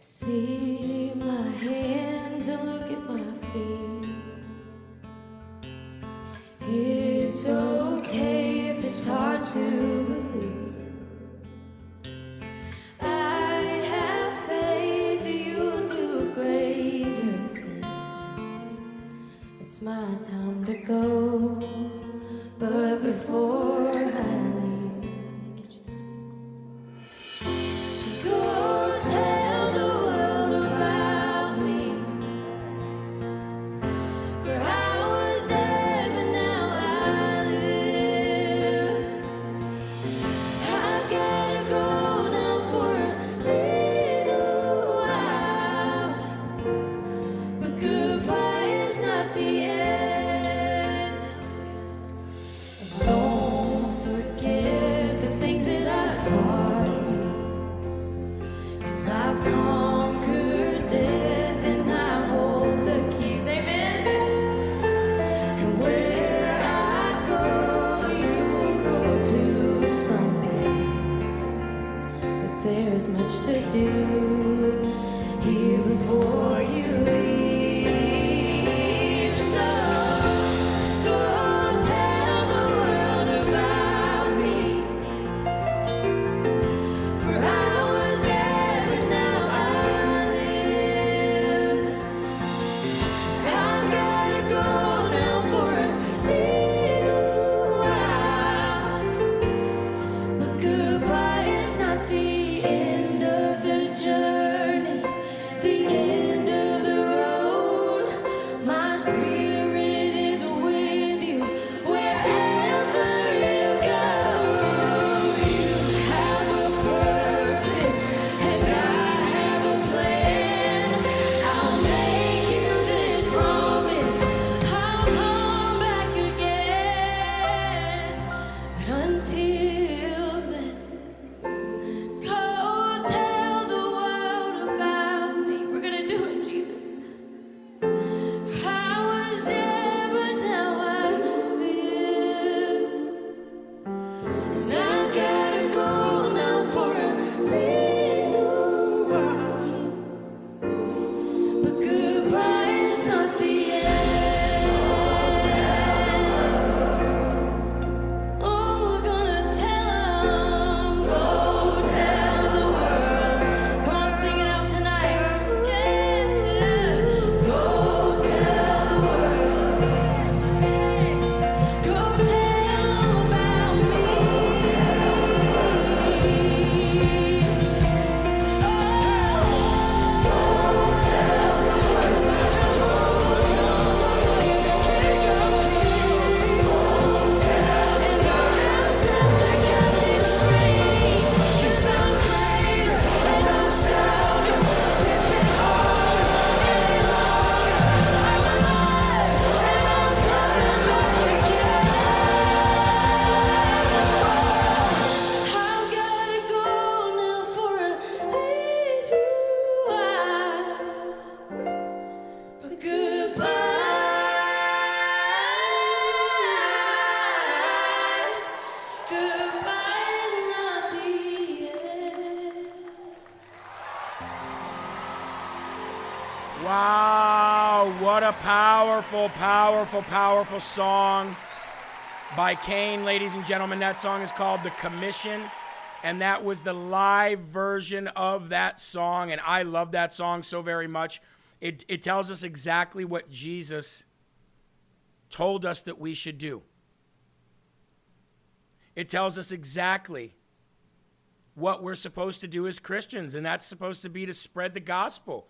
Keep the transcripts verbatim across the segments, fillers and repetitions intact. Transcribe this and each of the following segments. See my hands and look at my feet. It's okay if it's hard to believe. It's my time to go, but before I leave, go tell the world about me, for I was there, but now I live. I gotta go now for a little while, but goodbye is not the end. There's much to do here before you leave, so go tell the world about me, for I was there but now I live. I gotta go now for a little while, but goodbye is not the Powerful, powerful, powerful song by Kane, ladies and gentlemen. That song is called The Commission, and that was the live version of that song, and I love that song so very much. It, it tells us exactly what Jesus told us that we should do. It tells us exactly what we're supposed to do as Christians, and that's supposed to be to spread the gospel.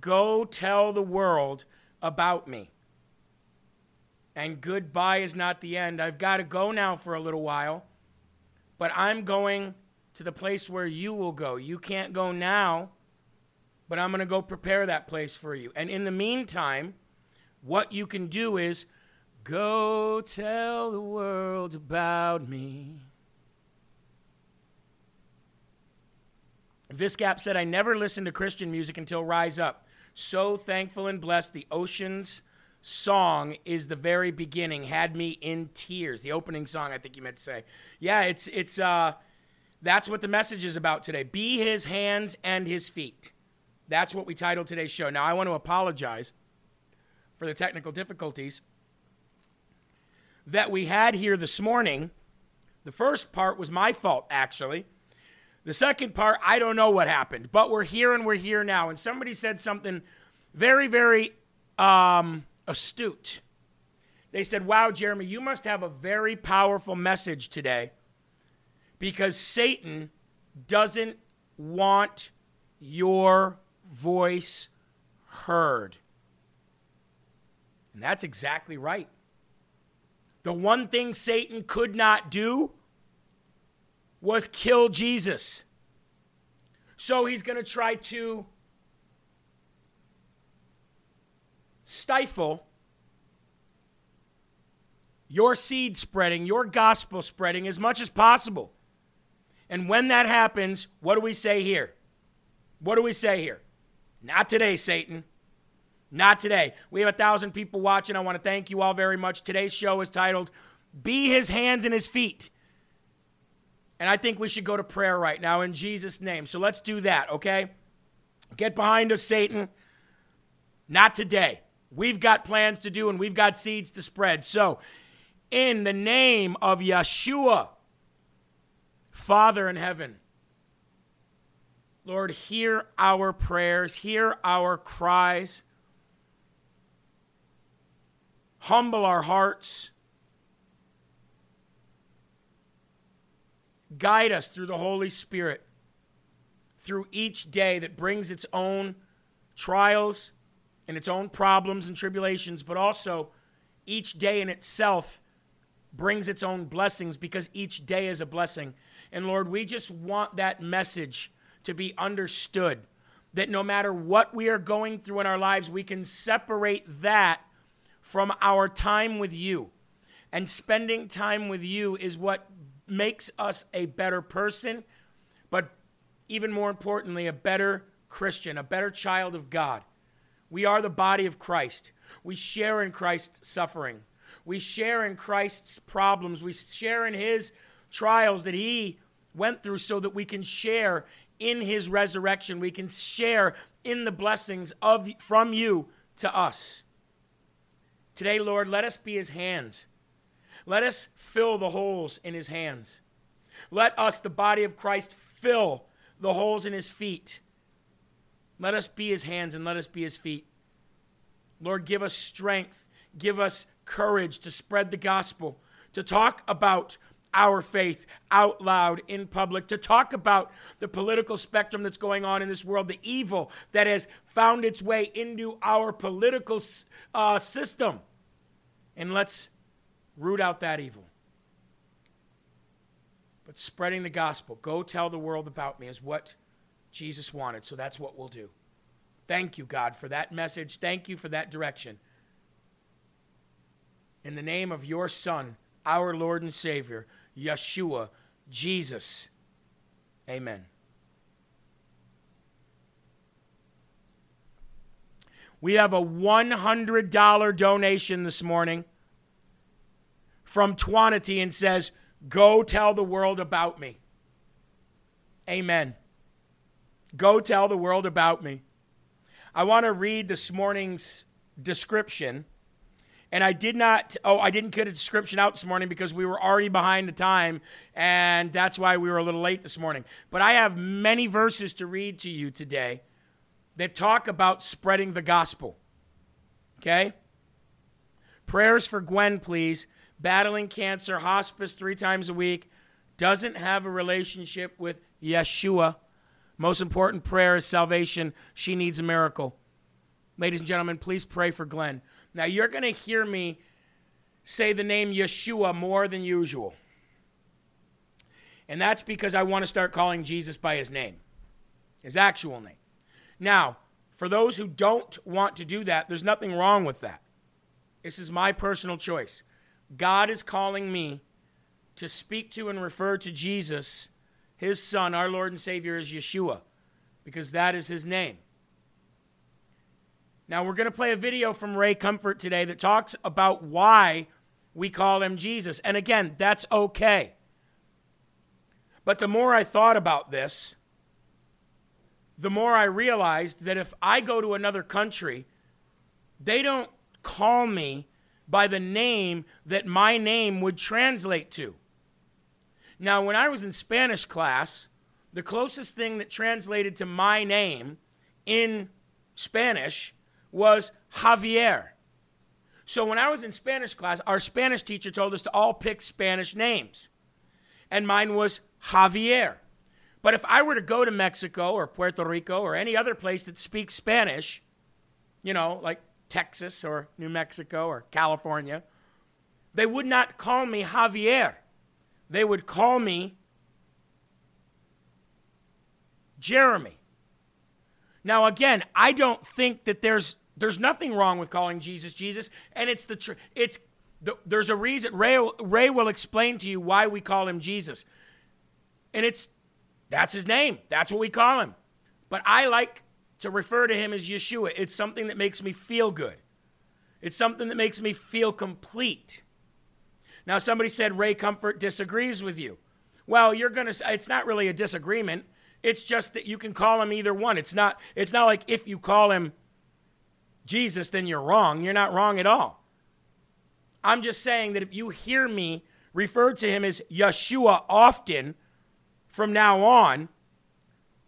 Go tell the world about me. And goodbye is not the end. I've got to go now for a little while, but I'm going to the place where you will go. You can't go now, but I'm going to go prepare that place for you. And in the meantime, what you can do is go tell the world about me. Viscap said, I never listened to Christian music until Rise Up. So thankful and blessed, the Ocean's song is the very beginning. Had me in tears. The opening song, I think you meant to say. Yeah, it's it's uh, that's what the message is about today. Be his hands and his feet. That's what we titled today's show. Now, I want to apologize for the technical difficulties that we had here this morning. The first part was my fault, actually. The second part, I don't know what happened, but we're here and we're here now. And somebody said something very, very um, astute. They said, wow, Jeremy, you must have a very powerful message today because Satan doesn't want your voice heard. And that's exactly right. The one thing Satan could not do was kill Jesus. So he's going to try to stifle your seed spreading, your gospel spreading as much as possible. And when that happens, what do we say here? What do we say here? Not today, Satan. Not today. We have a thousand people watching. I want to thank you all very much. Today's show is titled, Be His Hands and His Feet. And I think we should go to prayer right now in Jesus' name. So let's do that, okay? Get behind us, Satan. Not today. We've got plans to do and we've got seeds to spread. So in the name of Yeshua, Father in heaven, Lord, hear our prayers, hear our cries, humble our hearts, guide us through the Holy Spirit, through each day that brings its own trials and its own problems and tribulations, but also each day in itself brings its own blessings because each day is a blessing. And Lord, we just want that message to be understood, that no matter what we are going through in our lives, we can separate that from our time with you. And spending time with you is what makes us a better person, but even more importantly, a better Christian, a better child of God. We are the body of Christ. We share in Christ's suffering. We share in Christ's problems. We share in his trials that he went through so that we can share in his resurrection. We can share in the blessings of from you to us. Today, Lord, let us be his hands. Let us fill the holes in his hands. Let us, the body of Christ, fill the holes in his feet. Let us be his hands and let us be his feet. Lord, give us strength. Give us courage to spread the gospel, to talk about our faith out loud in public, to talk about the political spectrum that's going on in this world, the evil that has found its way into our political uh, system. And let's root out that evil. But spreading the gospel, go tell the world about me, is what Jesus wanted. So that's what we'll do. Thank you, God, for that message. Thank you for that direction. In the name of your Son, our Lord and Savior, Yeshua, Jesus. Amen. We have a one hundred dollars donation this morning from Twanity and says, go tell the world about me. Amen. Go tell the world about me. I want to read this morning's description. And I did not, oh, I didn't get a description out this morning because we were already behind the time, and that's why we were a little late this morning. But I have many verses to read to you today that talk about spreading the gospel. Okay? Prayers for Gwen, please. Battling cancer, hospice three times a week. Doesn't have a relationship with Yeshua. Most important prayer is salvation. She needs a miracle. Ladies and gentlemen, please pray for Glenn. Now, you're going to hear me say the name Yeshua more than usual. And that's because I want to start calling Jesus by his name, his actual name. Now, for those who don't want to do that, there's nothing wrong with that. This is my personal choice. God is calling me to speak to and refer to Jesus, his Son, our Lord and Savior, as Yeshua, because that is his name. Now, we're going to play a video from Ray Comfort today that talks about why we call him Jesus. And again, that's okay. But the more I thought about this, the more I realized that if I go to another country, they don't call me by the name that my name would translate to. Now, when I was in Spanish class, the closest thing that translated to my name in Spanish was Javier. So when I was in Spanish class, our Spanish teacher told us to all pick Spanish names. And mine was Javier. But if I were to go to Mexico or Puerto Rico or any other place that speaks Spanish, you know, like Texas or New Mexico or California, they would not call me Javier. They would call me Jeremy. Now, again, I don't think that there's there's nothing wrong with calling Jesus Jesus, and it's the tr- it's the, there's a reason. Ray Ray will explain to you why we call him Jesus, and it's that's his name. That's what we call him. But I like to refer to him as Yeshua. It's something that makes me feel good. It's something that makes me feel complete. Now, somebody said Ray Comfort disagrees with you. Well, you're going to, it's not really a disagreement. It's just that you can call him either one. It's not, it's not like if you call him Jesus, then you're wrong. You're not wrong at all. I'm just saying that if you hear me refer to him as Yeshua often from now on,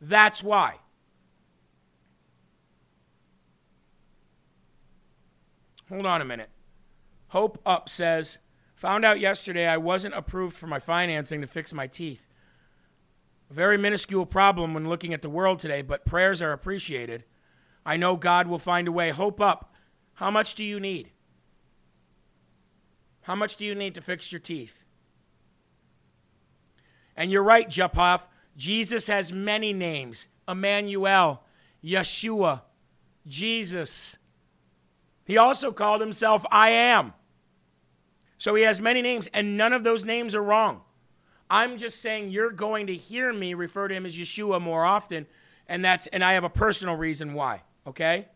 that's why. Hold on a minute. Hope Up says, found out yesterday I wasn't approved for my financing to fix my teeth. A very minuscule problem when looking at the world today, but prayers are appreciated. I know God will find a way. Hope Up, how much do you need? How much do you need to fix your teeth? And you're right, Japoff. Jesus has many names. Emmanuel, Yeshua, Jesus. He also called himself I Am. So he has many names, and none of those names are wrong. I'm just saying you're going to hear me refer to him as Yeshua more often, and that's and I have a personal reason why, okay?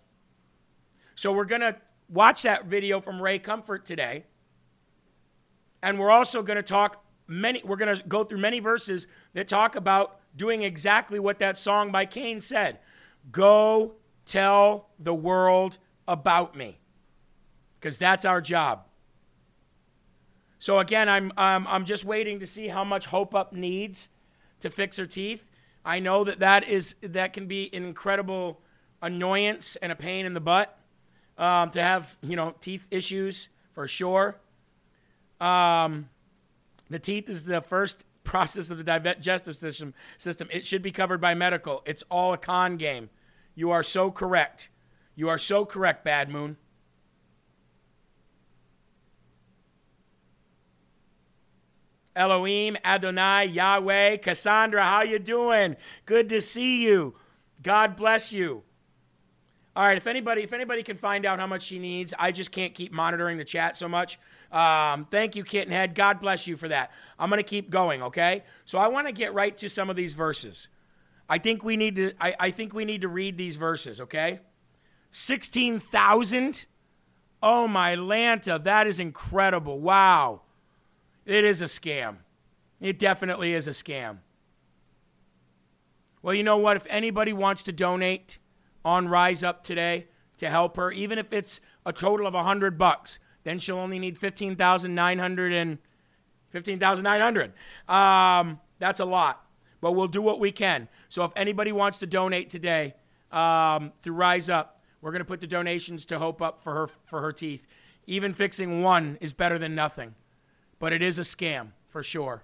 So we're going to watch that video from Ray Comfort today, and we're also going to talk many we're going to go through many verses that talk about doing exactly what that song by Kane said. Go tell the world about me. Because that's our job. So again, I'm um, I'm just waiting to see how much Hope Up needs to fix her teeth. I know that that is that can be an incredible annoyance and a pain in the butt um, to have you know teeth issues for sure. Um, the teeth is the first process of the digestive system. System it should be covered by medical. It's all a con game. You are so correct. You are so correct, Bad Moon. Elohim, Adonai, Yahweh, Cassandra, how you doing? Good to see you. God bless you. All right, if anybody if anybody can find out how much she needs, I just can't keep monitoring the chat so much. Um, thank you, Kittenhead. God bless you for that. I'm going to keep going, okay? So I want to get right to some of these verses. I think we need to I, I think we need to read these verses, okay? sixteen thousand? Oh, my Lanta, that is incredible. Wow. It is a scam. It definitely is a scam. Well, you know what? If anybody wants to donate on Rise Up today to help her, even if it's a total of one hundred bucks, then she'll only need fifteen thousand nine hundred dollars and fifteen thousand nine hundred dollars. Um, that's a lot, but we'll do what we can. So if anybody wants to donate today um, through Rise Up, we're going to put the donations to Hope Up for her for her teeth. Even fixing one is better than nothing. But it is a scam, for sure.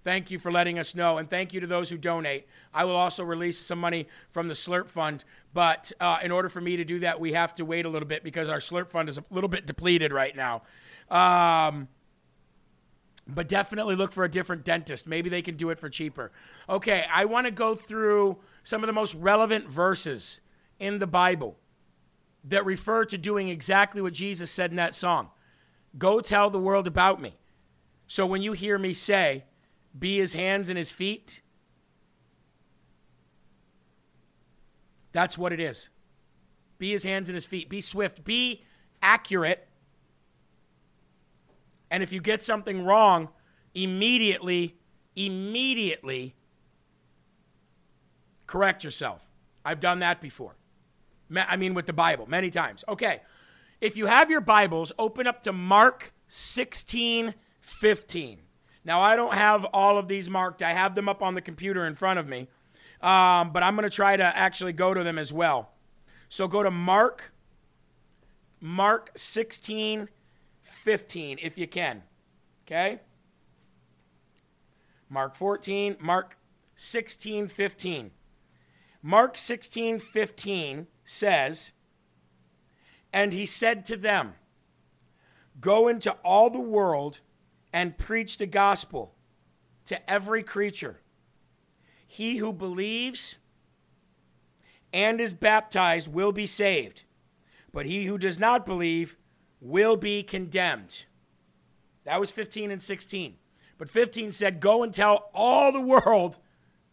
Thank you for letting us know, and thank you to those who donate. I will also release some money from the Slurp Fund, but uh, in order for me to do that, we have to wait a little bit because our Slurp Fund is a little bit depleted right now. Um, but definitely look for a different dentist. Maybe they can do it for cheaper. Okay, I want to go through some of the most relevant verses in the Bible that refer to doing exactly what Jesus said in that song. Go tell the world about me. So when you hear me say, be his hands and his feet, that's what it is. Be his hands and his feet. Be swift. Be accurate. And if you get something wrong, immediately, immediately correct yourself. I've done that before. I mean, with the Bible, many times. Okay, if you have your Bibles, open up to Mark sixteen fifteen. Now, I don't have all of these marked. I have them up on the computer in front of me, um, but I'm going to try to actually go to them as well. So go to Mark, Mark sixteen fifteen, if you can, okay? Mark fourteen, Mark sixteen fifteen. Mark sixteen fifteen says, "And he said to them, go into all the world and preach the gospel to every creature. He who believes and is baptized will be saved, but he who does not believe will be condemned." That was fifteen and sixteen. But fifteen said, go and tell all the world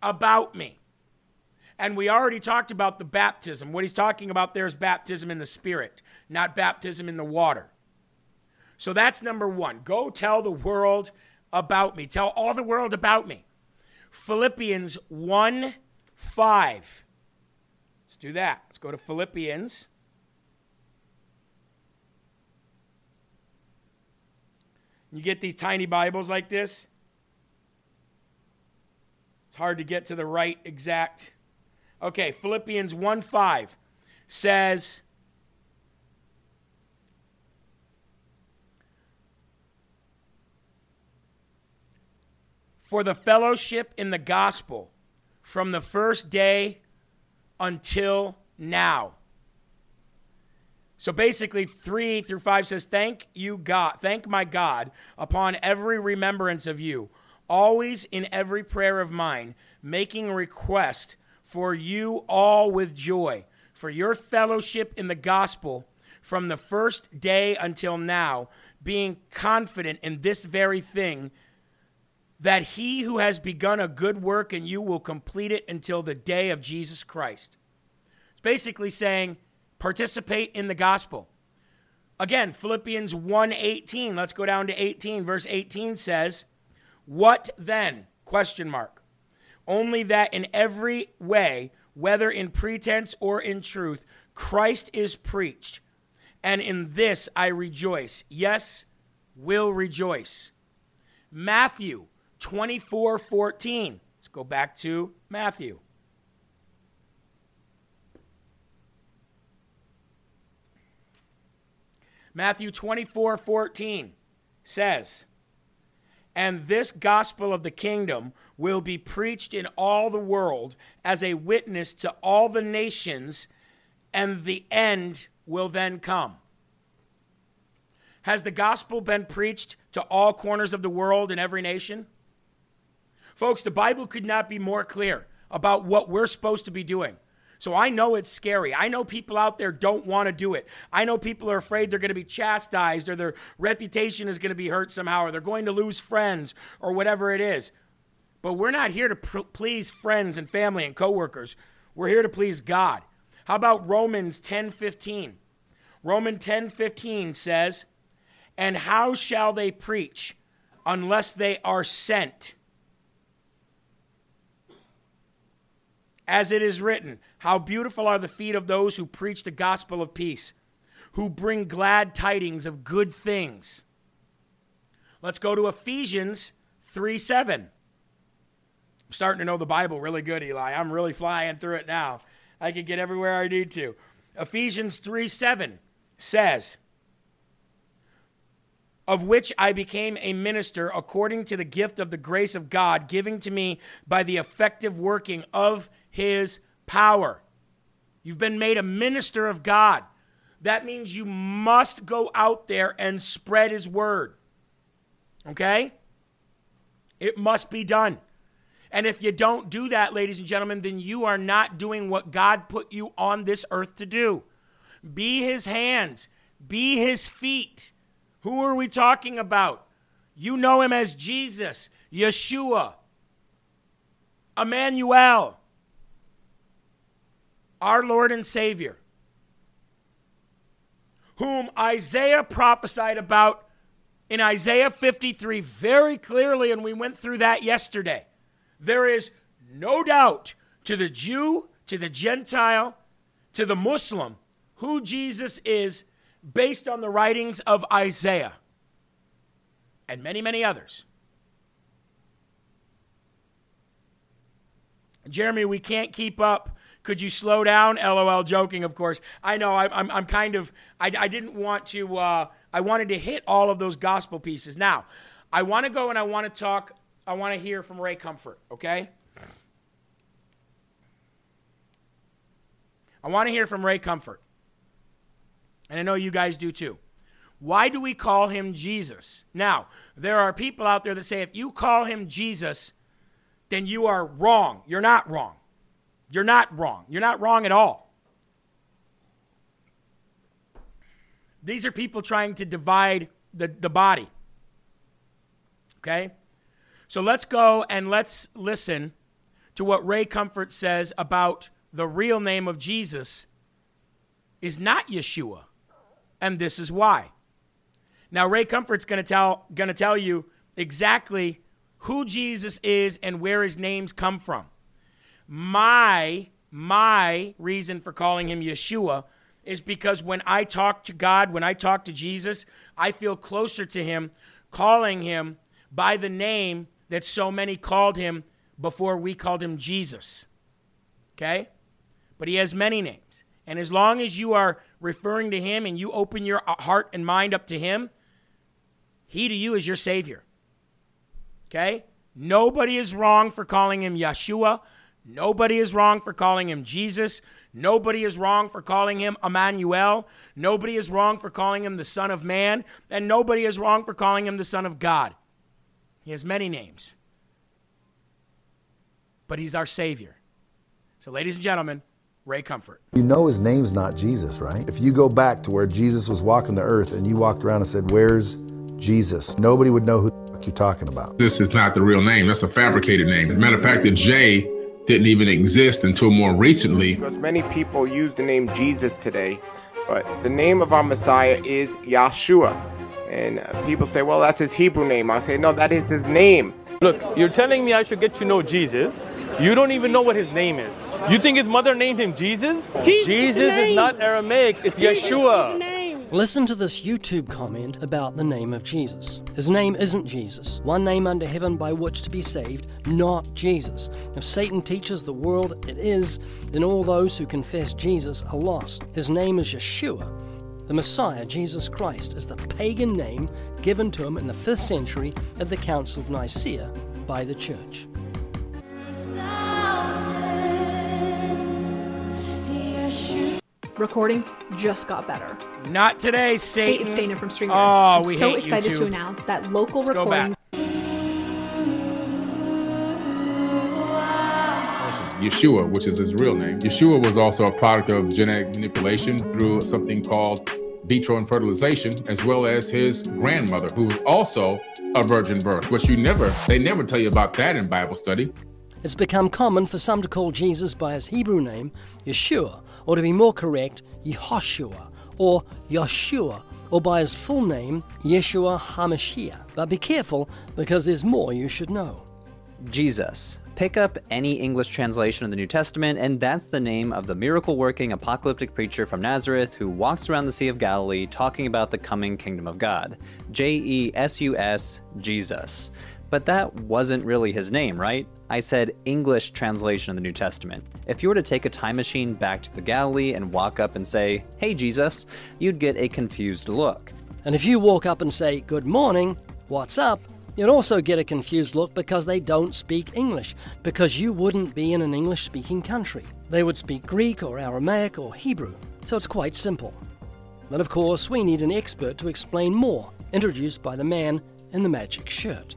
about me. And we already talked about the baptism. What he's talking about there is baptism in the Spirit, not baptism in the water. So that's number one. Go tell the world about me. Tell all the world about me. Philippians one five. Let's do that. Let's go to Philippians. You get these tiny Bibles like this. It's hard to get to the right exact. Okay, Philippians one five says, "For the fellowship in the gospel from the first day until now." So basically, three through five says, "Thank you, God, thank my God upon every remembrance of you, always in every prayer of mine, making request for you all with joy, for your fellowship in the gospel from the first day until now, being confident in this very thing, that he who has begun a good work in you will complete it until the day of Jesus Christ." It's basically saying, participate in the gospel. Again, Philippians one eighteen. Let's go down to eighteen. Verse eighteen says, "What then?" Question mark. "Only that in every way, whether in pretense or in truth, Christ is preached. And in this I rejoice. Yes, will rejoice." Matthew twenty-four fourteen. Let's go back to Matthew. Matthew twenty-four fourteen says, "And this gospel of the kingdom will be preached in all the world as a witness to all the nations, and the end will then come." Has the gospel been preached to all corners of the world and every nation? Folks, the Bible could not be more clear about what we're supposed to be doing. So I know it's scary. I know people out there don't want to do it. I know people are afraid they're going to be chastised, or their reputation is going to be hurt somehow, or they're going to lose friends, or whatever it is. But we're not here to please friends and family and coworkers. We're here to please God. How about Romans ten fifteen? Romans ten fifteen says, "And how shall they preach unless they are sent? As it is written, how beautiful are the feet of those who preach the gospel of peace, who bring glad tidings of good things." Let's go to Ephesians three seven. I'm starting to know the Bible really good, Eli. I'm really flying through it now. I can get everywhere I need to. Ephesians three seven says, "Of which I became a minister according to the gift of the grace of God, given to me by the effective working of his power." You've been made a minister of God. That means you must go out there and spread his word. Okay? It must be done. And if you don't do that, ladies and gentlemen, then you are not doing what God put you on this earth to do. Be his hands. Be his feet. Who are we talking about? You know him as Jesus, Yeshua, Emmanuel, our Lord and Savior, whom Isaiah prophesied about in Isaiah fifty-three very clearly, and we went through that yesterday. There is no doubt to the Jew, to the Gentile, to the Muslim, who Jesus is based on the writings of Isaiah and many, many others. Jeremy, we can't keep up. Could you slow down? LOL, joking, of course. I know, I, I'm I'm kind of, I, I didn't want to, uh, I wanted to hit all of those gospel pieces. Now, I want to go and I want to talk, I want to hear from Ray Comfort, okay? I want to hear from Ray Comfort. And I know you guys do too. Why do we call him Jesus? Now, there are people out there that say, if you call him Jesus, then you are wrong. You're not wrong. You're not wrong. You're not wrong at all. These are people trying to divide the, the body. Okay? So let's go and let's listen to what Ray Comfort says about the real name of Jesus is not Yeshua, and this is why. Now, Ray Comfort's going to tell going to tell you exactly who Jesus is and where his names come from. My, my reason for calling him Yeshua is because when I talk to God, when I talk to Jesus, I feel closer to him, calling him by the name that so many called him before we called him Jesus. Okay? But he has many names. And as long as you are referring to him and you open your heart and mind up to him, he to you is your Savior. Okay? Nobody is wrong for calling him Yeshua. Nobody is wrong for calling him Jesus. Nobody is wrong for calling him Emmanuel. Nobody is wrong for calling him the Son of Man. And nobody is wrong for calling him the Son of God. He has many names. But he's our Savior. So, ladies and gentlemen, Ray Comfort. You know his name's not Jesus, right? If you go back to where Jesus was walking the earth and you walked around and said, where's Jesus? Nobody would know who the fuck you're talking about. This is not the real name. That's a fabricated name. As a matter of fact, the J didn't even exist until more recently. Because many people use the name Jesus today, but the name of our Messiah is Yahshua. And people say, well, that's his Hebrew name. I say, no, that is his name. Look, you're telling me I should get to know Jesus. You don't even know what his name is. You think his mother named him Jesus? Jesus, Jesus is not Aramaic, it's Jesus Yeshua. Listen to this YouTube comment about the name of Jesus. His name isn't Jesus. One name under heaven by which to be saved, not Jesus. If Satan teaches the world it is, then all those who confess Jesus are lost. His name is Yeshua. The Messiah, Jesus Christ, is the pagan name given to him in the fifth century at the Council of Nicaea by the Church. Recordings just got better. Not today, Satan. Hey, it's Dana from StreamYard. Oh, I'm we so hate excited YouTube. To announce that local Let's recording. Yeshua, which is his real name. Yeshua was also a product of genetic manipulation through something called vitro infertilization, as well as his grandmother, who was also a virgin birth, which you never, they never tell you about that in Bible study. It's become common for some to call Jesus by his Hebrew name, Yeshua, or to be more correct, Yehoshua, or Yeshua, or by his full name, Yeshua HaMashiach. But be careful, because there's more you should know. Jesus. Pick up any English translation of the New Testament, and that's the name of the miracle-working apocalyptic preacher from Nazareth who walks around the Sea of Galilee talking about the coming kingdom of God. J E S U S, Jesus. But that wasn't really his name, right? I said English translation of the New Testament. If you were to take a time machine back to the Galilee and walk up and say, hey Jesus, you'd get a confused look. And if you walk up and say, good morning, what's up? You'd also get a confused look because they don't speak English, because you wouldn't be in an English-speaking country. They would speak Greek or Aramaic or Hebrew, so it's quite simple. But of course, we need an expert to explain more, introduced by the man in the magic shirt.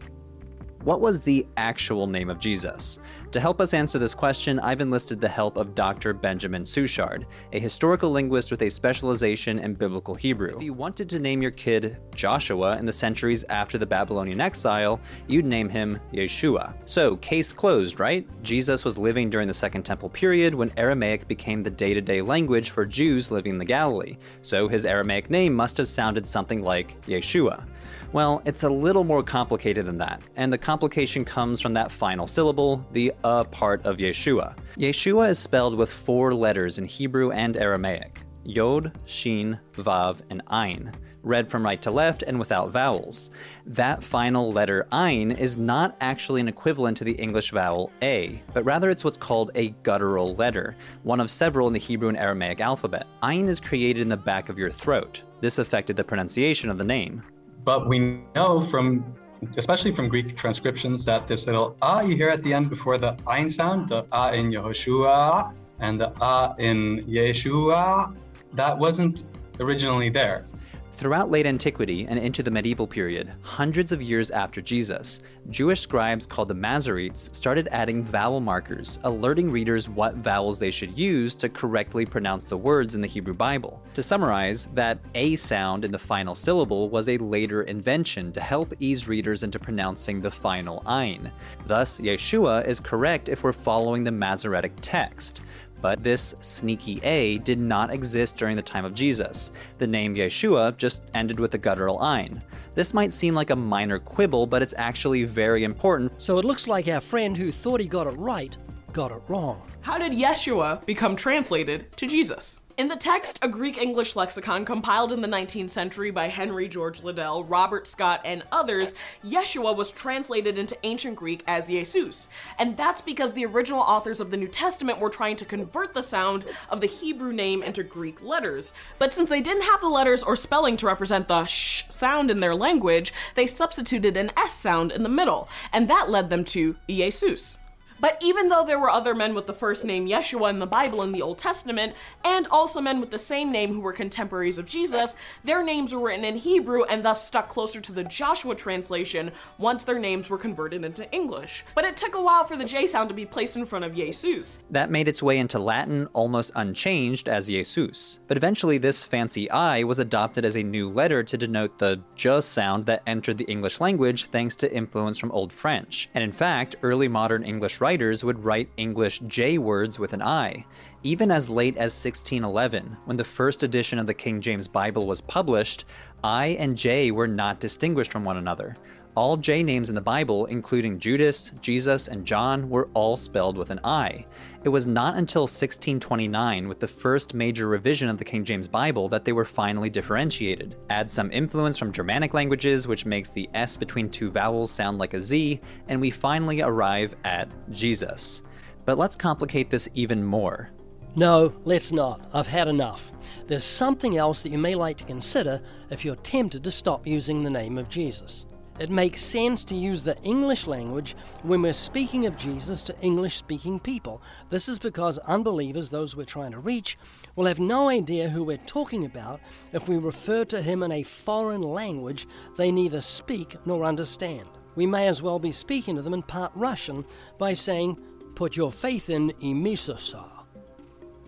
What was the actual name of Jesus? To help us answer this question, I've enlisted the help of Doctor Benjamin Sushard, a historical linguist with a specialization in Biblical Hebrew. If you wanted to name your kid Joshua in the centuries after the Babylonian exile, you'd name him Yeshua. So, case closed, right? Jesus was living during the Second Temple period when Aramaic became the day-to-day language for Jews living in the Galilee, so his Aramaic name must have sounded something like Yeshua. Well, it's a little more complicated than that, and the complication comes from that final syllable, the a part of Yeshua. Yeshua is spelled with four letters in Hebrew and Aramaic: Yod, Shin, Vav, and Ayin, read from right to left and without vowels. That final letter, Ayin, is not actually an equivalent to the English vowel A, but rather it's what's called a guttural letter, one of several in the Hebrew and Aramaic alphabet. Ayin is created in the back of your throat. This affected the pronunciation of the name. But we know from, especially from Greek transcriptions, that this little ah you hear at the end before the Ayin sound, the ah in Yehoshua and the ah in Yeshua, that wasn't originally there. Throughout late antiquity and into the medieval period, hundreds of years after Jesus, Jewish scribes called the Masoretes started adding vowel markers, alerting readers what vowels they should use to correctly pronounce the words in the Hebrew Bible. To summarize, that A sound in the final syllable was a later invention to help ease readers into pronouncing the final Ayin. Thus, Yeshua is correct if we're following the Masoretic text. But this sneaky A did not exist during the time of Jesus. The name Yeshua just ended with the guttural Ayin. This might seem like a minor quibble, but it's actually very important. So it looks like our friend who thought he got it right got it wrong. How did Yeshua become translated to Jesus? In the text, a Greek-English lexicon compiled in the nineteenth century by Henry George Liddell, Robert Scott, and others, Yeshua was translated into ancient Greek as Jesus. And that's because the original authors of the New Testament were trying to convert the sound of the Hebrew name into Greek letters. But since they didn't have the letters or spelling to represent the sh sound in their language, they substituted an S sound in the middle, and that led them to Jesus. But even though there were other men with the first name Yeshua in the Bible in the Old Testament, and also men with the same name who were contemporaries of Jesus, their names were written in Hebrew and thus stuck closer to the Joshua translation once their names were converted into English. But it took a while for the J sound to be placed in front of Jesus. That made its way into Latin almost unchanged as Jesus. But eventually this fancy I was adopted as a new letter to denote the J sound that entered the English language thanks to influence from Old French. And in fact, early modern English writers would write English J words with an I. Even as late as sixteen eleven, when the first edition of the King James Bible was published, I and J were not distinguished from one another. All J names in the Bible, including Judas, Jesus, and John, were all spelled with an I. It was not until sixteen twenty-nine, with the first major revision of the King James Bible, that they were finally differentiated. Add some influence from Germanic languages, which makes the S between two vowels sound like a Z, and we finally arrive at Jesus. But let's complicate this even more. No, let's not. I've had enough. There's something else that you may like to consider if you're tempted to stop using the name of Jesus. It makes sense to use the English language when we're speaking of Jesus to English-speaking people. This is because unbelievers, those we're trying to reach, will have no idea who we're talking about if we refer to him in a foreign language they neither speak nor understand. We may as well be speaking to them in part Russian by saying, "Put your faith in Imisusa."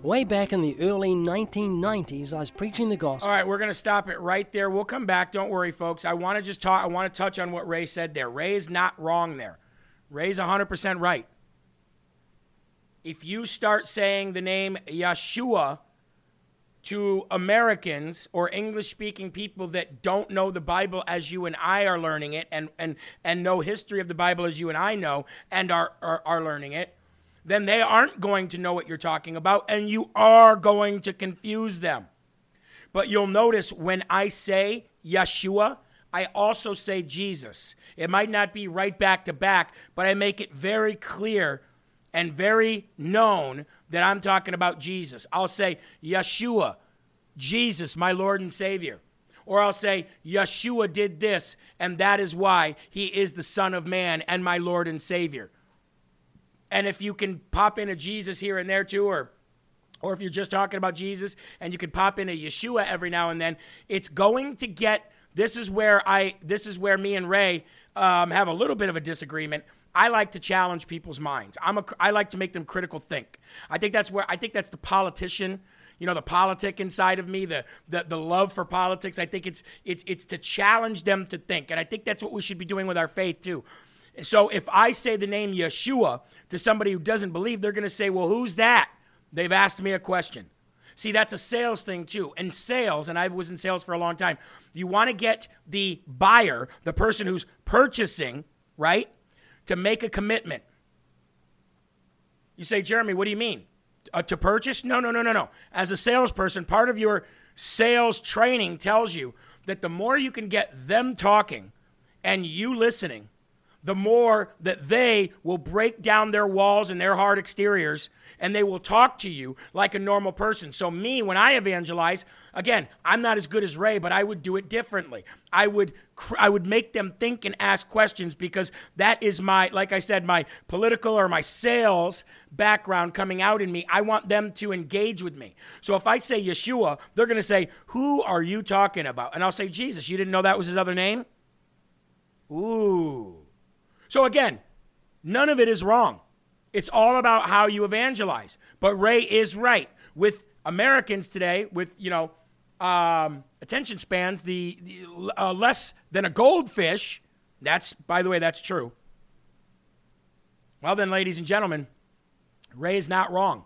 Way back in the early nineteen nineties, I was preaching the gospel. All right, we're going to stop it right there. We'll come back. Don't worry, folks. I want to just talk. I want to touch on what Ray said there. Ray is not wrong there. Ray's one hundred percent right. If you start saying the name Yeshua to Americans or English-speaking people that don't know the Bible as you and I are learning it and and, and know history of the Bible as you and I know and are are, are learning it, then they aren't going to know what you're talking about, and you are going to confuse them. But you'll notice when I say Yeshua, I also say Jesus. It might not be right back to back, but I make it very clear and very known that I'm talking about Jesus. I'll say Yeshua, Jesus, my Lord and Savior. Or I'll say, Yeshua did this, and that is why he is the Son of Man and my Lord and Savior. And if you can pop in a Jesus here and there too, or or if you're just talking about Jesus and you can pop in a Yeshua every now and then, it's going to get, this is where I, this is where me and Ray um, have a little bit of a disagreement. I like to challenge people's minds. I'm a, I like to make them critical think. I think that's where, I think that's the politician, you know, the politic inside of me, the the, the love for politics. I think it's, it's, it's to challenge them to think. And I think that's what we should be doing with our faith too. So if I say the name Yeshua to somebody who doesn't believe, they're going to say, well, who's that? They've asked me a question. See, that's a sales thing too. And sales, and I was in sales for a long time, you want to get the buyer, the person who's purchasing, right, to make a commitment. You say, Jeremy, what do you mean? Uh, to purchase? No, no, no, no, no. As a salesperson, part of your sales training tells you that the more you can get them talking and you listening, the more that they will break down their walls and their hard exteriors, and they will talk to you like a normal person. So me, when I evangelize, again, I'm not as good as Ray, but I would do it differently. I would I would make them think and ask questions, because that is my, like I said, my political or my sales background coming out in me. I want them to engage with me. So if I say Yeshua, they're going to say, who are you talking about? And I'll say, Jesus. You didn't know that was his other name? Ooh. So again, none of it is wrong. It's all about how you evangelize. But Ray is right. With Americans today, with, you know, um, attention spans, the, the uh, less than a goldfish. That's, by the way, that's true. Well then, ladies and gentlemen, Ray is not wrong.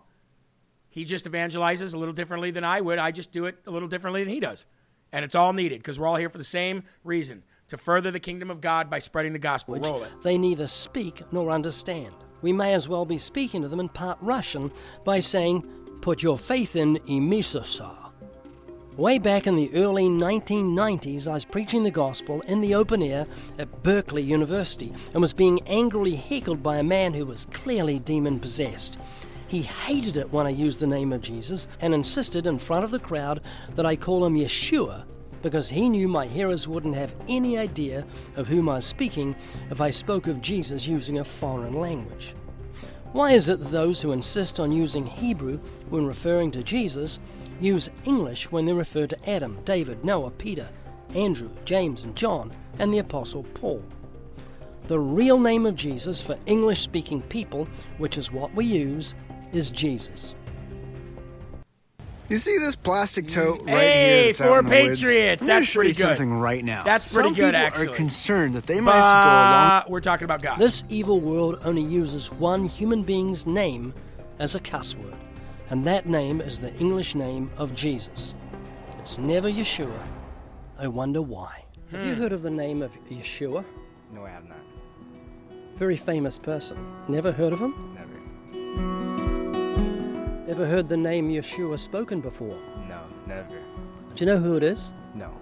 He just evangelizes a little differently than I would. I just do it a little differently than he does. And it's all needed, because we're all here for the same reason, to further the kingdom of God by spreading the gospel. Which Roll it. They neither speak nor understand. We may as well be speaking to them in part Russian by saying, put your faith in Imisasa. Way back in the early nineteen nineties, I was preaching the gospel in the open air at Berkeley University and was being angrily heckled by a man who was clearly demon-possessed. He hated it when I used the name of Jesus and insisted in front of the crowd that I call him Yeshua, because he knew my hearers wouldn't have any idea of whom I was speaking if I spoke of Jesus using a foreign language. Why is it that those who insist on using Hebrew when referring to Jesus use English when they refer to Adam, David, Noah, Peter, Andrew, James, and John, and the Apostle Paul? The real name of Jesus for English-speaking people, which is what we use, is Jesus. You see this plastic tote right hey, here that's out in the Patriots. Woods? Hey, for Patriots. That's pretty good. I'm going to show you something right now. That's Some pretty good, actually. Some people are concerned that they might but have to go along. We're talking about God. This evil world only uses one human being's name as a cuss word, and that name is the English name of Jesus. It's never Yeshua. I wonder why. Hmm. Have you heard of the name of Yeshua? No, I have not. Very famous person. Never heard of him? Never. Never heard the name Yeshua spoken before? No, never. Do you know who it is? No.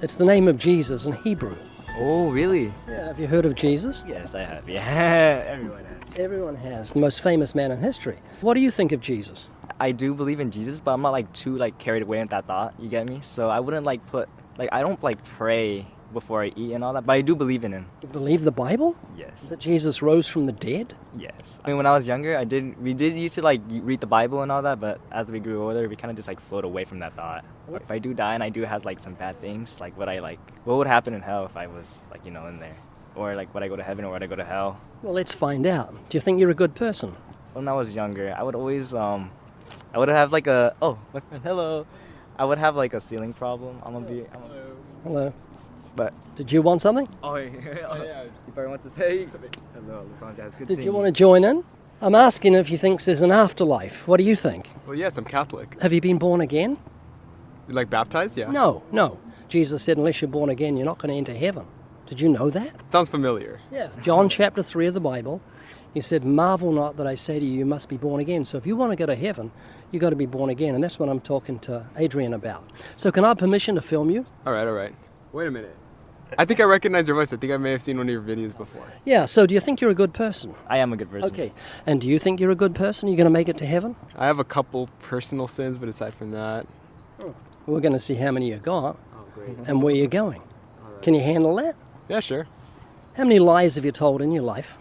It's the name of Jesus in Hebrew. Oh, really? Yeah, have you heard of Jesus? Yes, I have. Yeah, everyone has. Everyone has. The most famous man in history. What do you think of Jesus? I do believe in Jesus, but I'm not like too like carried away with that thought, you get me? So I wouldn't like put, like I don't like pray before I eat and all that, but I do believe in him. You believe the Bible? Yes. That Jesus rose from the dead? Yes. I mean, when I was younger, I did. We did used to like read the Bible and all that, but as we grew older, we kind of just like float away from that thought. What? If I do die and I do have like some bad things, like what I like, what would happen in hell if I was like you know in there, or like would I go to heaven or would I go to hell? Well, let's find out. Do you think you're a good person? When I was younger, I would always um, I would have like a oh my friend hello, I would have like a stealing problem. I'm gonna be I'm gonna... hello. But did you want something? Oh, yeah. Oh, yeah. If I want to say hello, Alessandra, it's good to see you. Did you want to join in? I'm asking if you think there's an afterlife. What do you think? Well, yes, I'm Catholic. Have you been born again? You like baptized? Yeah. No, no. Jesus said, unless you're born again, you're not going to enter heaven. Did you know that? Sounds familiar. Yeah. John chapter three of the Bible, he said, marvel not that I say to you, you must be born again. So if you want to go to heaven, you've got to be born again. And that's what I'm talking to Adrian about. So can I have permission to film you? All right, all right. Wait a minute. I think I recognize your voice. I think I may have seen one of your videos before. Yeah, so do you think you're a good person? I am a good person. Okay, and do you think you're a good person? Are you going to make it to heaven? I have a couple personal sins, but aside from that... Oh. We're going to see how many you got oh, great. and where you're going. All right. Can you handle that? Yeah, sure. How many lies have you told in your life?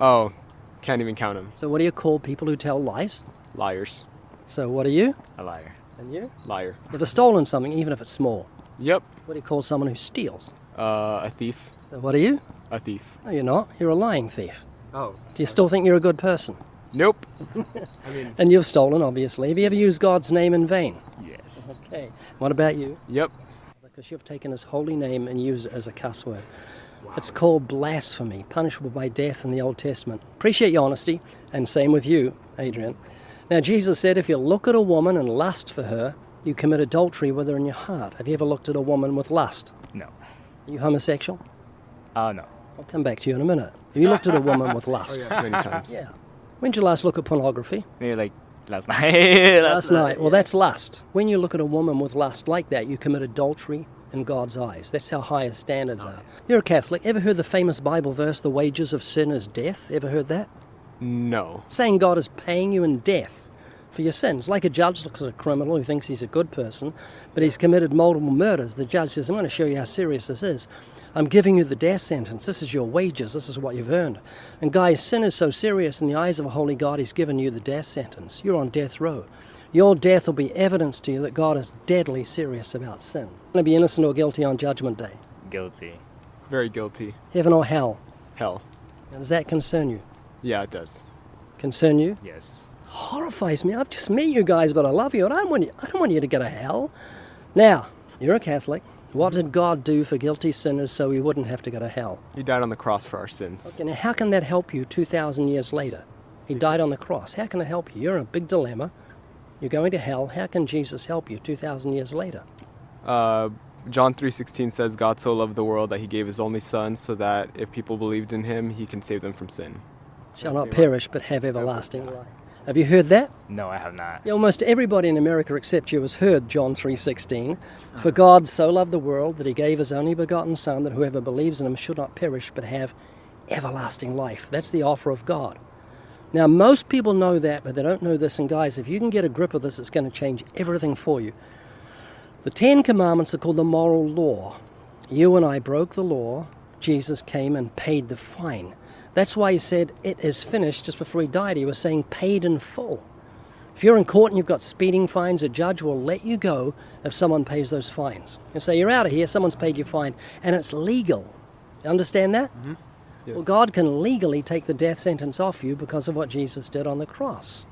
Oh, can't even count them. So what do you call people who tell lies? Liars. So what are you? A liar. And you? Liar. You've ever stolen something, even if it's small? Yep. What do you call someone who steals? Uh, a thief. So what are you? A thief. No, you're not. You're a lying thief. Oh. Do you still think you're a good person? Nope. I mean... And you've stolen, obviously. Have you ever used God's name in vain? Yes. Okay. What about you? Yep. Because you've taken his holy name and used it as a cuss word. Wow. It's called blasphemy, punishable by death in the Old Testament. Appreciate your honesty, and same with you, Adrian. Now, Jesus said, if you look at a woman and lust for her, you commit adultery with her in your heart. Have you ever looked at a woman with lust? No. Are you homosexual? Uh, no. I'll come back to you in a minute. Have you looked at a woman with lust? Oh, yeah, many times. Yeah. When did you last look at pornography? Yeah, like last night. last, last night. Well, yeah. That's lust. When you look at a woman with lust like that, you commit adultery in God's eyes. That's how high his standards oh. are. You're a Catholic. Ever heard the famous Bible verse, the wages of sin is death? Ever heard that? No. Saying God is paying you in death for your sins. Like a judge looks at a criminal who thinks he's a good person, but he's committed multiple murders. The judge says, I'm going to show you how serious this is. I'm giving you the death sentence. This is your wages. This is what you've earned. And guys, sin is so serious in the eyes of a holy God, he's given you the death sentence. You're on death row. Your death will be evidence to you that God is deadly serious about sin. You're going to be innocent or guilty on Judgment Day? Guilty. Very guilty. Heaven or hell? Hell. Now, does that concern you? Yeah, it does. Concern you? Yes. Horrifies me. I've just met you guys, but I love you, and I don't want you, I don't want you to go to hell. Now, you're a Catholic. What did God do for guilty sinners so we wouldn't have to go to hell? He died on the cross for our sins. Okay, now how can that help you two thousand years later? He died on the cross. How can it help you? You're in a big dilemma. You're going to hell. How can Jesus help you two thousand years later? Uh, John three sixteen says, God so loved the world that he gave his only son so that if people believed in him, he can save them from sin. Shall not perish, but have everlasting life. Have you heard that? No, I have not. Almost everybody in America except you has heard John three sixteen. For God so loved the world that he gave his only begotten son that whoever believes in him should not perish but have everlasting life. That's the offer of God. Now, most people know that, but they don't know this. And guys, if you can get a grip of this, it's going to change everything for you. The Ten Commandments are called the moral law. You and I broke the law. Jesus came and paid the fine. That's why he said, it is finished, just before he died. He was saying, paid in full. If you're in court and you've got speeding fines, a judge will let you go if someone pays those fines. And say, you're out of here, someone's paid your fine, and it's legal. You understand that? Mm-hmm. Yes. Well, God can legally take the death sentence off you because of what Jesus did on the cross.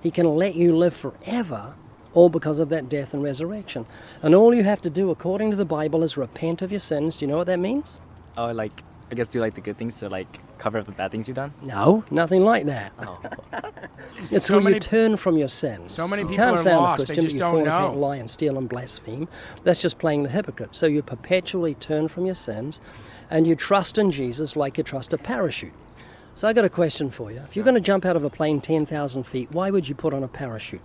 He can let you live forever, all because of that death and resurrection. And all you have to do, according to the Bible, is repent of your sins. Do you know what that means? Oh, like... I guess do you like the good things to like cover up the bad things you've done? No, nothing like that. Oh. It's so where many, you turn from your sins. So many people can't are sound lost, a Christian, they just you don't know. Lie and steal and blaspheme. That's just playing the hypocrite. So you perpetually turn from your sins and you trust in Jesus like you trust a parachute. So I got a question for you. If you're going to jump out of a plane ten thousand feet, why would you put on a parachute?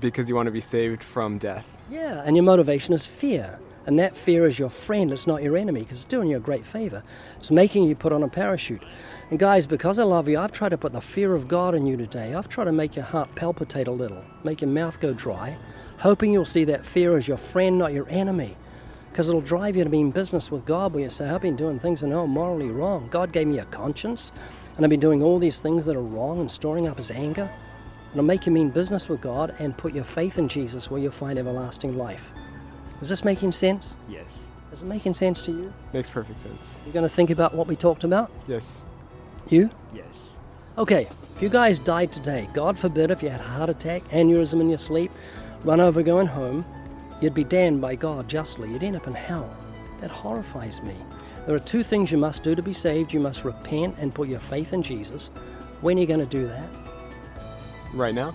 Because you want to be saved from death. Yeah, and your motivation is fear. And that fear is your friend, it's not your enemy, because it's doing you a great favor. It's making you put on a parachute. And guys, because I love you, I've tried to put the fear of God in you today. I've tried to make your heart palpitate a little, make your mouth go dry, hoping you'll see that fear as your friend, not your enemy. Because it'll drive you to be in business with God where you say, I've been doing things I know are morally wrong. God gave me a conscience, and I've been doing all these things that are wrong and storing up his anger. It'll make you mean business with God and put your faith in Jesus where you'll find everlasting life. Is this making sense? Yes. Is it making sense to you? Makes perfect sense. You're going to think about what we talked about? Yes. You? Yes. Okay, if you guys died today, God forbid if you had a heart attack, aneurysm in your sleep, run over going home, you'd be damned by God justly. You'd end up in hell. That horrifies me. There are two things you must do to be saved. You must repent and put your faith in Jesus. When are you going to do that? Right now.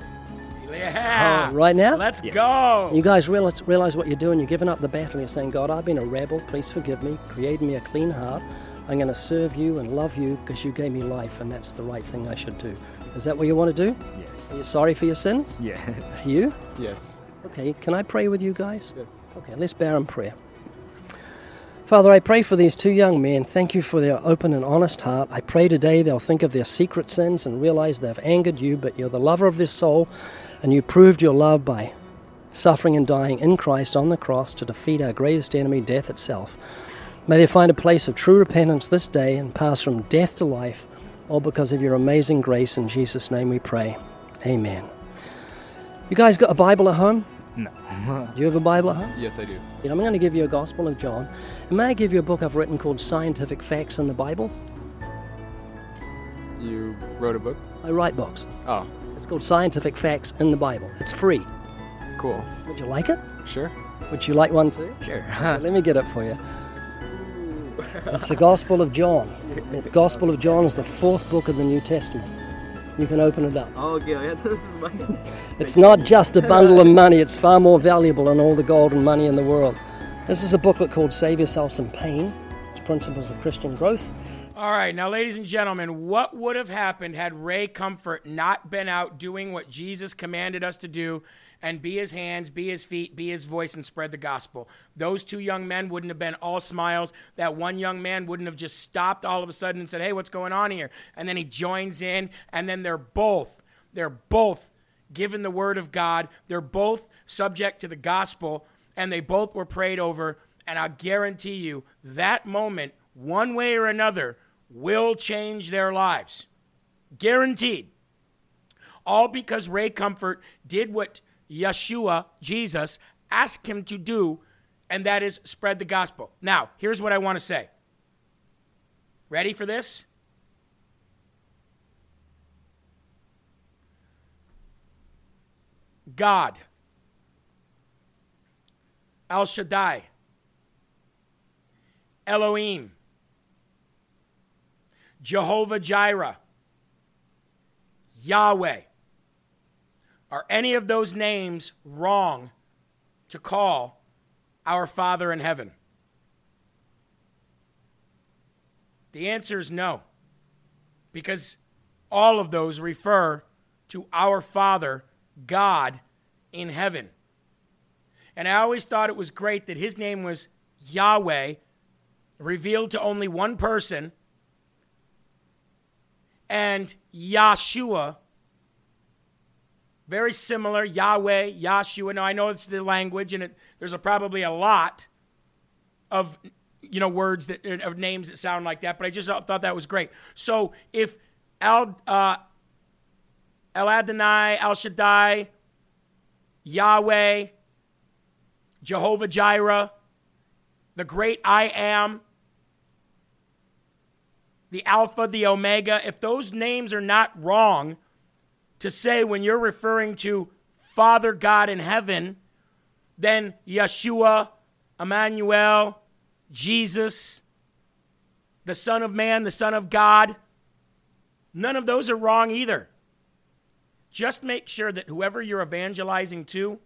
Yeah. Uh, right now? Let's yes. go. You guys realize, realize what you're doing. You're giving up the battle. You're saying, God, I've been a rebel. Please forgive me. Create me a clean heart. I'm going to serve you and love you because you gave me life, and that's the right thing I should do. Is that what you want to do? Yes. Are you sorry for your sins? Yeah. Are you? Yes. Okay. Can I pray with you guys? Yes. Okay. Let's bow in prayer. Father, I pray for these two young men. Thank you for their open and honest heart. I pray today they'll think of their secret sins and realize they've angered you, but you're the lover of their soul, and you proved your love by suffering and dying in Christ on the cross to defeat our greatest enemy, death itself. May they find a place of true repentance this day and pass from death to life, all because of your amazing grace. In Jesus' name we pray. Amen. You guys got a Bible at home? No. Do you have a Bible at home? Yes, I do. You know, I'm going to give you a Gospel of John. And may I give you a book I've written called Scientific Facts in the Bible? You wrote a book? I write books. Oh. It's called Scientific Facts in the Bible. It's free. Cool. Would you like it? Sure. Would you like one too? Sure. Let me get it for you. It's the Gospel of John. The Gospel of John is the fourth book of the New Testament. You can open it up. Oh, yeah, this is mine. It's not just a bundle of money. It's far more valuable than all the gold and money in the world. This is a booklet called Save Yourself Some Pain. It's Principles of Christian Growth. All right, now, ladies and gentlemen, what would have happened had Ray Comfort not been out doing what Jesus commanded us to do and be his hands, be his feet, be his voice, and spread the gospel? Those two young men wouldn't have been all smiles. That one young man wouldn't have just stopped all of a sudden and said, hey, what's going on here? And then he joins in, and then they're both, they're both given the word of God. They're both subject to the gospel, and they both were prayed over. And I guarantee you that moment, one way or another, will change their lives. Guaranteed. All because Ray Comfort did what Yeshua, Jesus, asked him to do, and that is spread the gospel. Now, here's what I want to say. Ready for this? God, El Shaddai, Elohim, Jehovah Jireh, Yahweh. Are any of those names wrong to call our Father in heaven? The answer is no, because all of those refer to our Father, God in heaven. And I always thought it was great that his name was Yahweh, revealed to only one person, and Yahshua, very similar, Yahweh, Yahshua. Now, I know it's the language, and it, there's a, probably a lot of, you know, words that of names that sound like that, but I just thought that was great. So if El, uh, El Adonai, El Shaddai, Yahweh, Jehovah Jireh, the great I am, the Alpha, the Omega, if those names are not wrong to say when you're referring to Father God in heaven, then Yeshua, Emmanuel, Jesus, the Son of Man, the Son of God, none of those are wrong either. Just make sure that whoever you're evangelizing to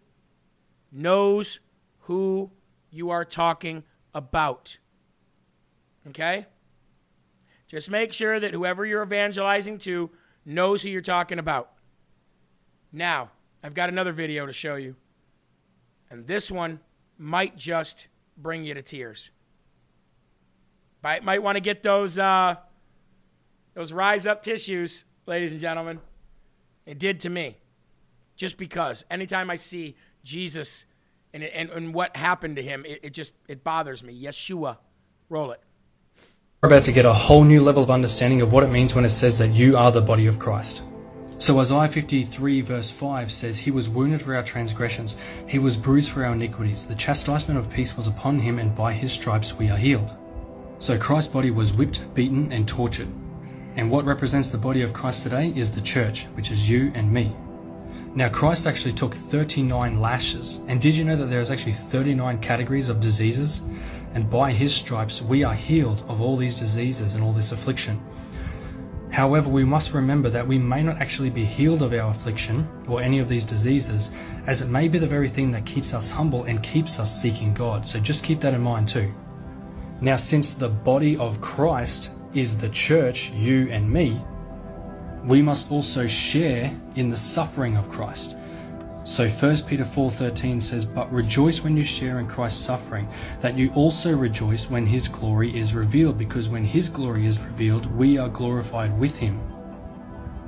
knows who you are talking about, okay? Just make sure that whoever you're evangelizing to knows who you're talking about. Now, I've got another video to show you, and this one might just bring you to tears. Might, might want to get those uh, those Rise Up tissues, ladies and gentlemen. It did to me, just because. Anytime I see Jesus and and, and what happened to him, it, it just it bothers me. Yeshua, roll it. We're about to get a whole new level of understanding of what it means when it says that you are the body of Christ. So Isaiah fifty-three verse five says, He was wounded for our transgressions, He was bruised for our iniquities, the chastisement of peace was upon Him, and by His stripes we are healed. So Christ's body was whipped, beaten, and tortured. And what represents the body of Christ today is the church, which is you and me. Now Christ actually took thirty-nine lashes, and did you know that there is actually thirty-nine categories of diseases? And by His stripes we are healed of all these diseases and all this affliction. However, we must remember that we may not actually be healed of our affliction or any of these diseases, as it may be the very thing that keeps us humble and keeps us seeking God. So just keep that in mind too. Now, since the body of Christ is the church, you and me, we must also share in the suffering of Christ. So First Peter four thirteen says, But rejoice when you share in Christ's suffering, that you also rejoice when His glory is revealed, because when His glory is revealed, we are glorified with Him.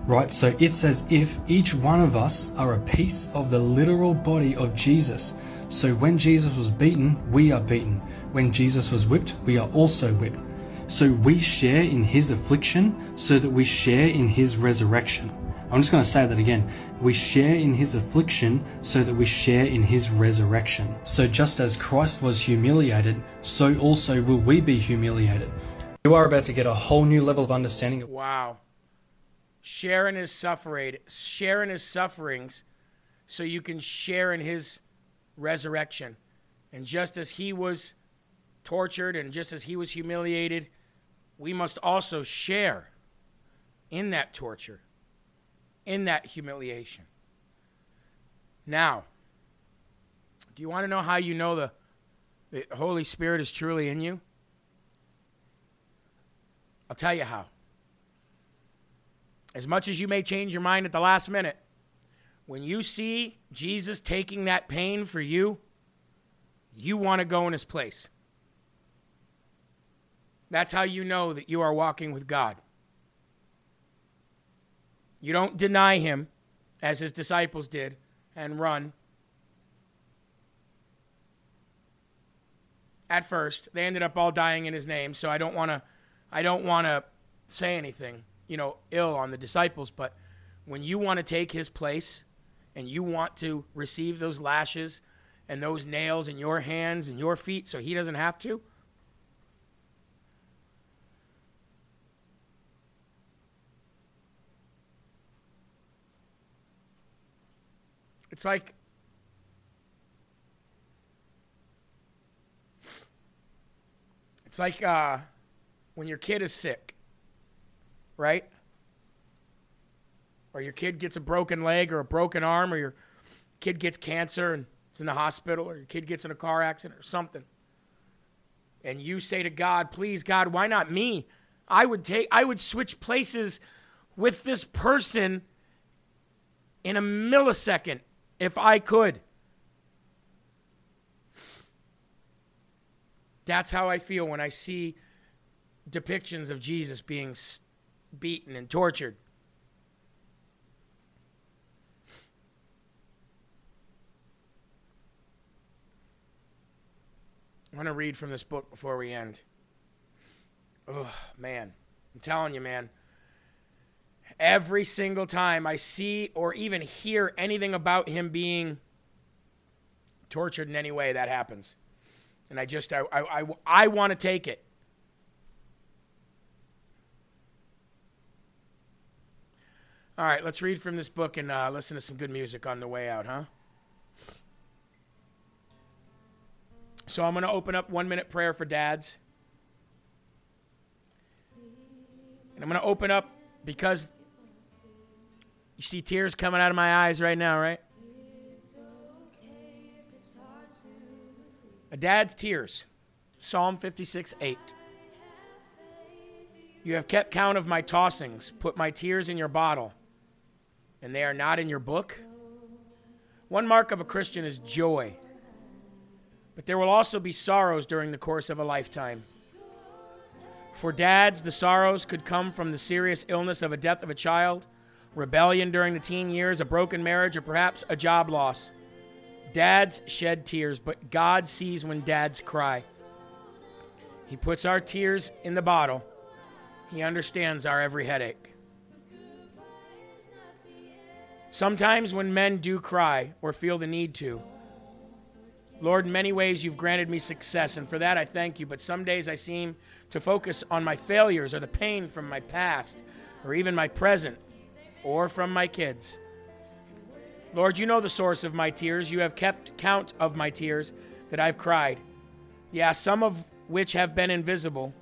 Right, so it's as if each one of us are a piece of the literal body of Jesus. So when Jesus was beaten, we are beaten. When Jesus was whipped, we are also whipped. So we share in His affliction, so that we share in His resurrection. I'm just going to say that again. We share in His affliction so that we share in His resurrection. So just as Christ was humiliated, so also will we be humiliated. You are about to get a whole new level of understanding. Wow. Share in His suffering, share in His sufferings so you can share in His resurrection. And just as He was tortured and just as He was humiliated, we must also share in that torture, in that humiliation. Now, do you want to know how you know the, the Holy Spirit is truly in you? I'll tell you how. As much as you may change your mind at the last minute, when you see Jesus taking that pain for you, you want to go in his place. That's how you know that you are walking with God. You don't deny him, as his disciples did, and run. At first, they ended up all dying in his name, so I don't want to I don't want to say anything, you know, ill on the disciples, but when you want to take his place and you want to receive those lashes and those nails in your hands and your feet so he doesn't have to, it's like it's like uh, when your kid is sick, right? Or your kid gets a broken leg or a broken arm, or your kid gets cancer and is in the hospital, or your kid gets in a car accident or something. And you say to God, please, God, why not me? I would take, I would switch places with this person in a millisecond if I could. That's how I feel when I see depictions of Jesus being beaten and tortured. I'm going to read from this book before we end. Oh, man. I'm telling you, man. Every single time I see or even hear anything about him being tortured in any way, that happens. And I just, I I, I, I want to take it. All right, let's read from this book and uh, listen to some good music on the way out, huh? So I'm going to open up one minute prayer for dads. And I'm going to open up because you see tears coming out of my eyes right now, right? A dad's tears, Psalm fifty-six eight. You have kept count of my tossings, put my tears in your bottle, and they are not in your book. One mark of a Christian is joy, but there will also be sorrows during the course of a lifetime. For dads, the sorrows could come from the serious illness of a death of a child, rebellion during the teen years, a broken marriage, or perhaps a job loss. Dads shed tears, but God sees when dads cry. He puts our tears in the bottle. He understands our every headache. Sometimes when men do cry or feel the need to, Lord, in many ways you've granted me success, and for that I thank you, but some days I seem to focus on my failures or the pain from my past or even my present or from my kids. Lord, you know the source of my tears. You have kept count of my tears that I've cried, yeah, some of which have been invisible.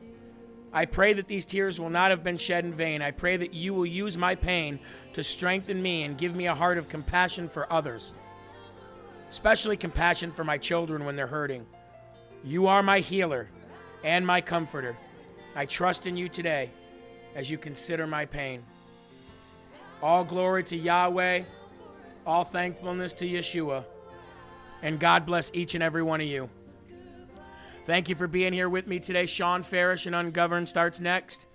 I pray that these tears will not have been shed in vain. I pray that you will use my pain to strengthen me and give me a heart of compassion for others, especially compassion for my children when they're hurting. You are my healer and my comforter. I trust in you today as you consider my pain. All glory to Yahweh. All thankfulness to Yeshua, and God bless each and every one of you. Thank you for being here with me today. Sean Farish and Ungoverned starts next.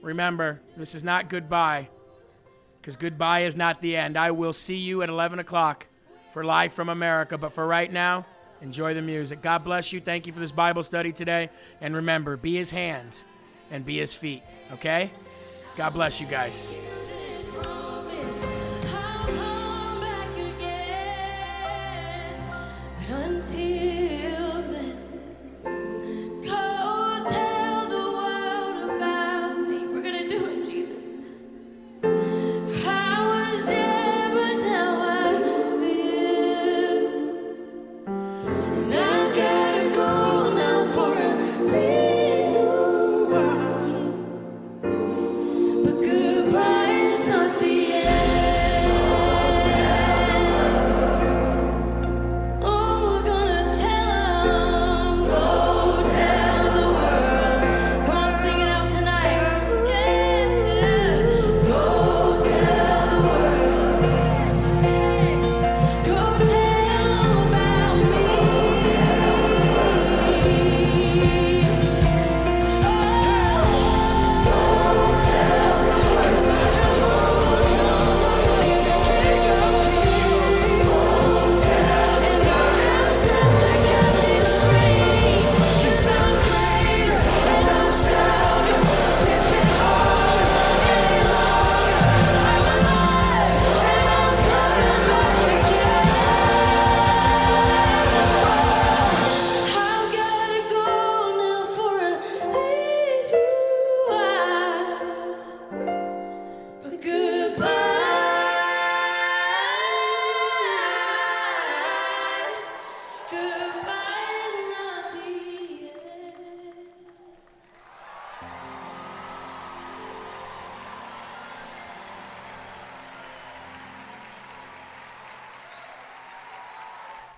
Remember, this is not goodbye, because goodbye is not the end. I will see you at eleven o'clock for Live from America, but for right now, enjoy the music. God bless you. Thank you for this Bible study today, and remember, be his hands and be his feet, okay? God bless you guys. Until